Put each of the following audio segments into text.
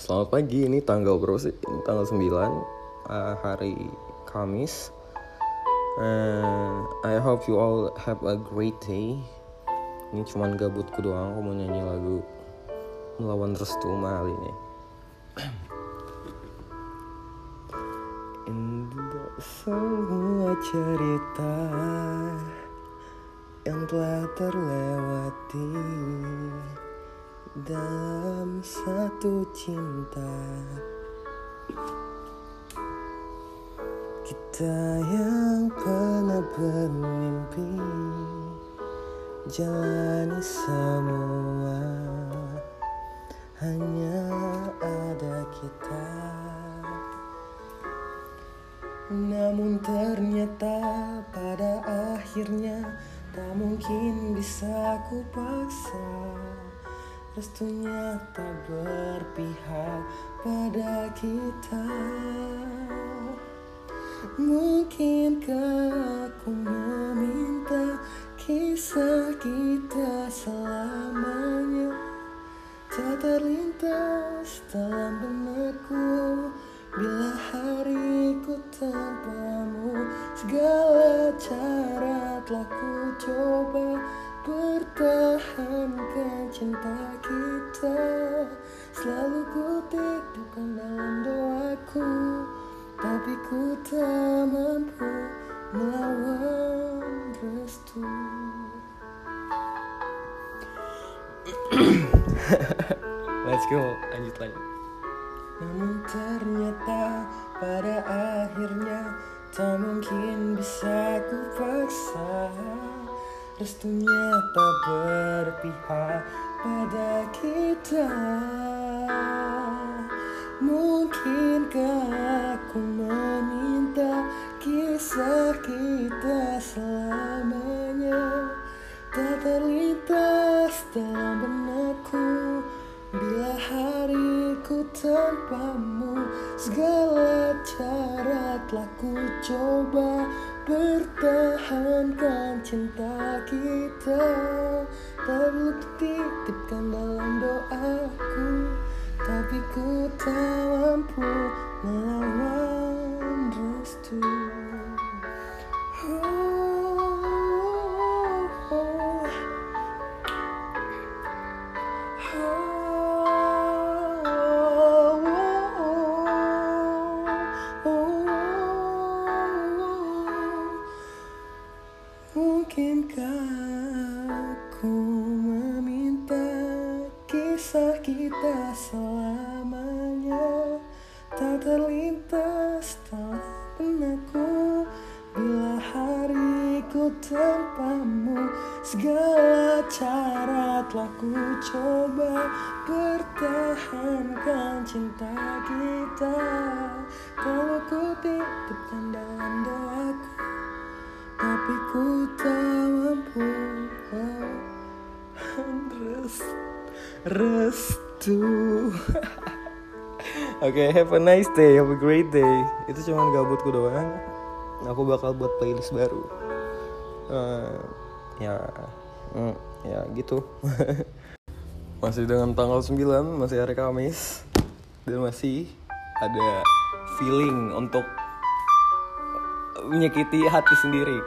Selamat pagi, ini tanggal berapa sih? Ini tanggal 9, hari Kamis. I hope you all have a great day. Ini cuman gabutku doang, aku mau nyanyi lagu Melawan Restu Mahal ini. Indah semua cerita yang telah terlewati dalam satu cinta, kita yang pernah bermimpi jalani semua, hanya ada kita. Namun ternyata pada akhirnya tak mungkin bisa ku paksa, restunya tak berpihak pada kita. Mungkinkah aku meminta kisah kita selamanya tak terlintas dalam benakku? Bila hariku tanpamu, segala cara telah ku coba pertahankan cinta kita. Selalu ku titipkan dalam doaku, tapi ku tak mampu melawan restu. Let's go, lanjut. Namun ternyata pada akhirnya tak mungkin bisa ku paksa, restunya tak berpihak pada kita. Mungkinkah aku meminta kisah kita selamanya tak terlintas dalam benakku? Bila hariku tanpamu, segala cara telah ku coba pertahankan cinta kita. Tapi ku titipkan dalam doaku, tapi ku tak mampu melawan restu. Mungkinkah aku meminta kisah kita selamanya tak terlintas dalam benakku? Bila hariku tanpamu, segala cara telah ku coba pertahankan cinta kita. Kalau ku titipkan dalam doaku, tapi ku tak mampu restu. Okay, have a nice day, have a great day. Itu cuma gabutku doang. Aku bakal buat playlist baru. Ya gitu. Masih dengan tanggal 9, masih hari Kamis, dan masih ada feeling untuk menyakiti hati sendiri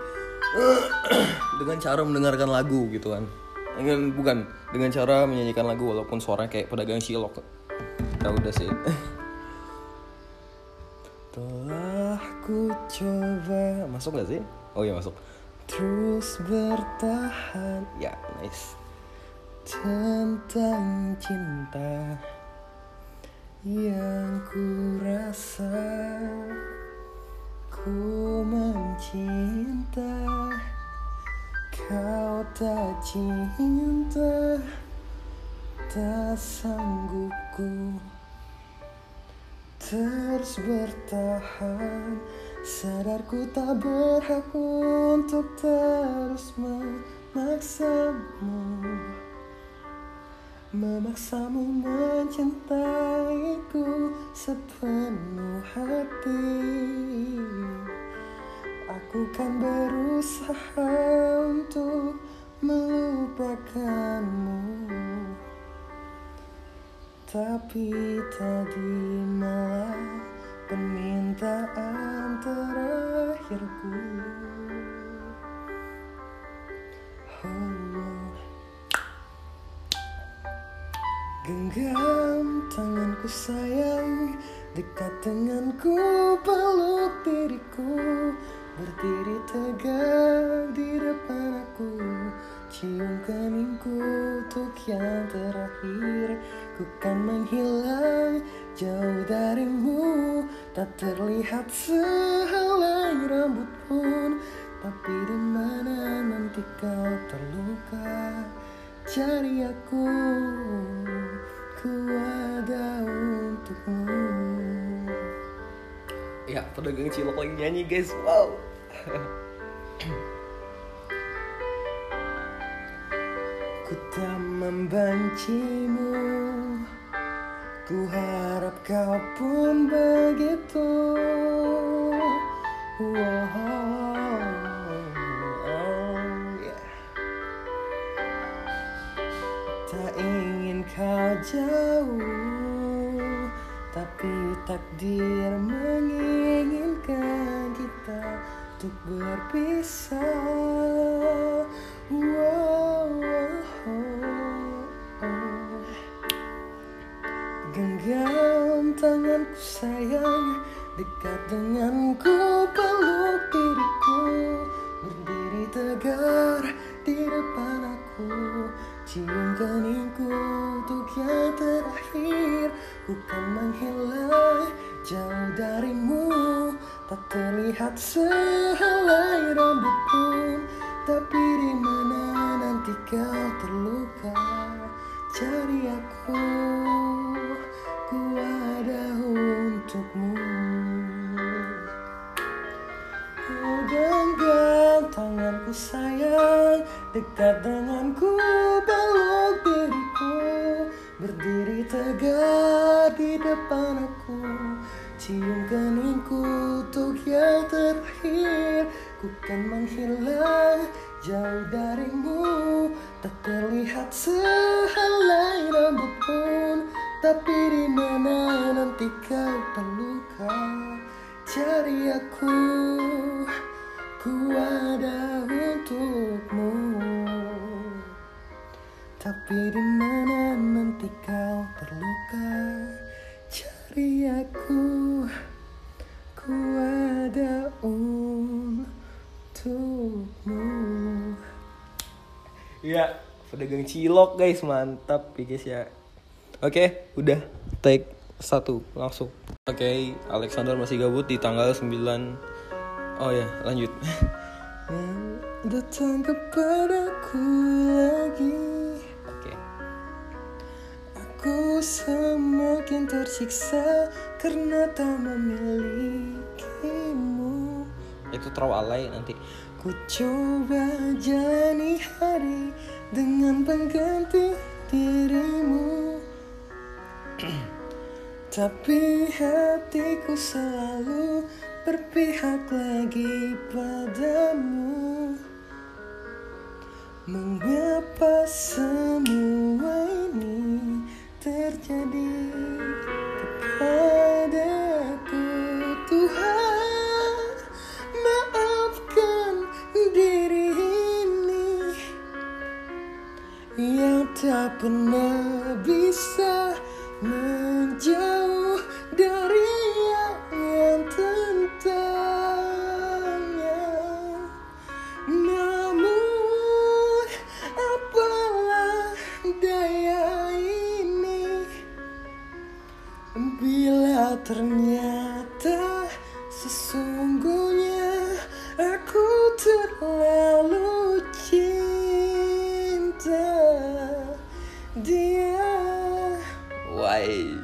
dengan cara mendengarkan lagu gitu kan. Bukan dengan cara menyanyikan lagu walaupun suaranya kayak pedagang cilok. Nah, udah sih. Telah ku coba. Masuk gak sih? Oh iya masuk. Terus bertahan. Ya, nice. Tentang cinta yang ku rasa, ku mencinta, kau tak cinta, tak sanggup ku terus bertahan. Sadar ku tak berhak untuk terus memaksamu, memaksamu mencintaiku sepenuh hati. Aku kan berusaha untuk melupakanmu, Tapi tadi malah permintaan terakhirku. Oh. Genggam tanganku sayang, dekat denganku, peluk diriku, berdiri tegak di depan aku, cium keningku untuk yang terakhir. Ku kan menghilang jauh darimu, tak terlihat sehelai rambut pun. Tapi di mana nanti kau terluka, cari aku, ku ada untukmu. Ya, pedagang cilok lagi nyanyi guys, wow. Ku tak membencimu, ku harap kau pun begitu. Wow. Yeah. Tak ingin kau jauh, tapi takdir menginginkan kita untuk berpisah. Genggam tanganku sayang, dekat denganku, peluk diriku, berdiri tegar di depan aku, cium keningku untuk yang terakhir. Ku kan menghilang jauh darimu, tak terlihat sehelai rambut pun. Tapi di mana nanti kau terluka, cari aku, ku ada untukmu. Oh, genggam tanganku sayang, dekat denganku, peluk diriku, berdiri tegak di depan aku, cium keningku untuk yang terakhir. Ku kan menghilang jauh darimu, tak terlihat sehelai rambut pun. Tapi di mana nanti kau terluka, cari aku, ku ada untukmu. Tapi di mana nanti kau terluka, cari aku, ku ada untukmu. Ya, pedagang cilok guys, mantap ya guys ya. Oke, udah take 1 langsung. Oke, Alexander masih gabut di tanggal 9. Oh ya, lanjut. Datang kepadaku lagi. Oke. Aku semakin tersiksa karena tak memilikimu. Itu terlalu alay nanti. Ku coba jalani hari dengan pengganti dirimu. Tapi hatiku selalu berpihak lagi padamu. Mengapa semua ini terjadi kepadaku? Tuhan, maafkan diri ini yang tak pernah bisa menjauh dari yang tentangnya. Namun apalah daya ini, bila ternyata sesungguhnya aku terlalu cinta dia.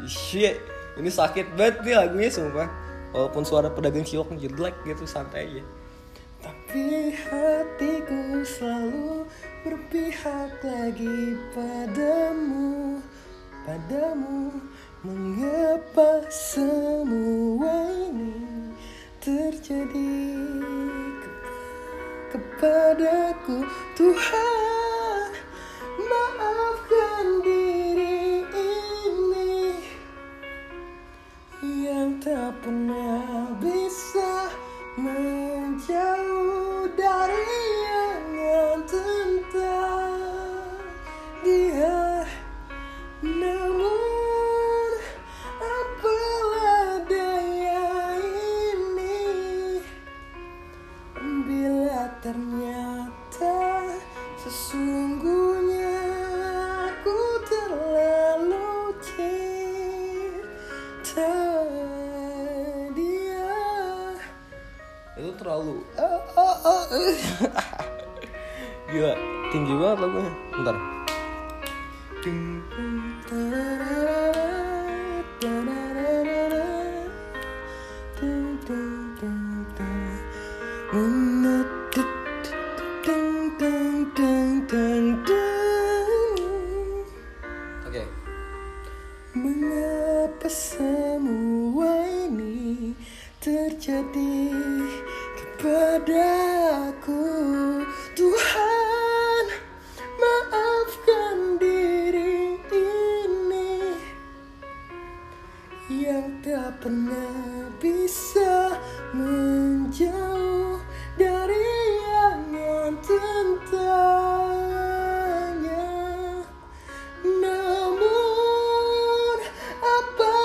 Shit, ini sakit banget nih lagunya sumpah. Walaupun suara pedagang cilok jelek gitu, santai aja. Tapi hatiku selalu berpihak lagi padamu, padamu. Mengapa semua ini terjadi kepadaku? Tuhan, maafkan diri ini terlalu gila, tinggi banget lagunya. Bentar. Oke. Mengapa semua ini terjadi kepada aku, Tuhan, maafkan diri ini yang tak pernah bisa menjauh dari yang tentangnya. Namun apa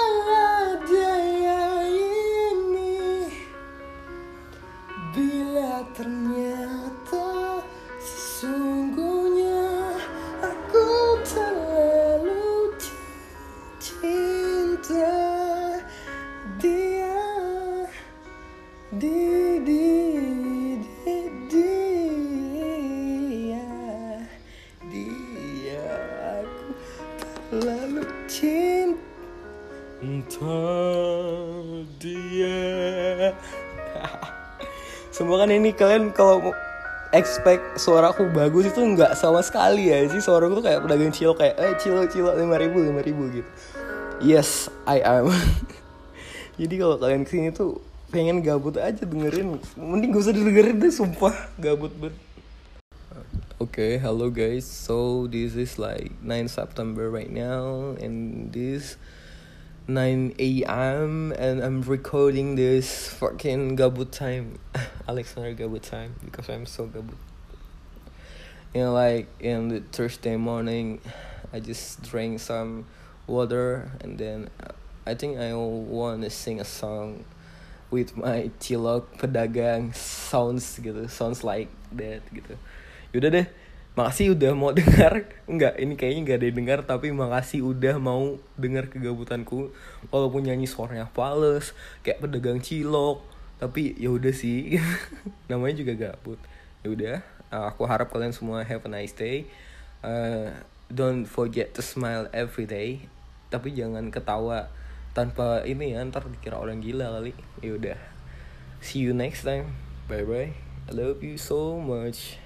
daya ini bila ternyata sesungguhnya aku terlalu cinta dia. Dia aku terlalu cinta dia. Semua kan ini kalian kalau expect suara aku bagus itu nggak sama sekali ya sih. Suara aku tuh kayak pedagang cilok, kayak cilok 5.000 gitu. Yes, I am. Jadi kalau kalian kesini tuh pengen gabut aja dengerin, mending gak usah dengerin deh, sumpah gabut banget. Okay, hello guys. So this is like 9 September right now, and this 9 a.m. and I'm recording this fucking gabut time, Alexander gabut time, because I'm so gabut. And like in the Thursday morning, I just drank some water, and then I think I want to sing a song with my cilok pedagang sounds gitu, sounds like that gitu. Yaudah deh, makasih udah mau dengar. Enggak, ini kayaknya nggak ada yang dengar, tapi makasih udah mau dengar kegabutanku. Walaupun nyanyi suaranya fals, kayak pedagang cilok, tapi yaudah sih, namanya juga gabut. Yaudah, aku harap kalian semua have a nice day. Don't forget to smile every day. Tapi jangan ketawa tanpa ini ya, ntar dikira orang gila kali. Yaudah, see you next time. Bye bye. I love you so much.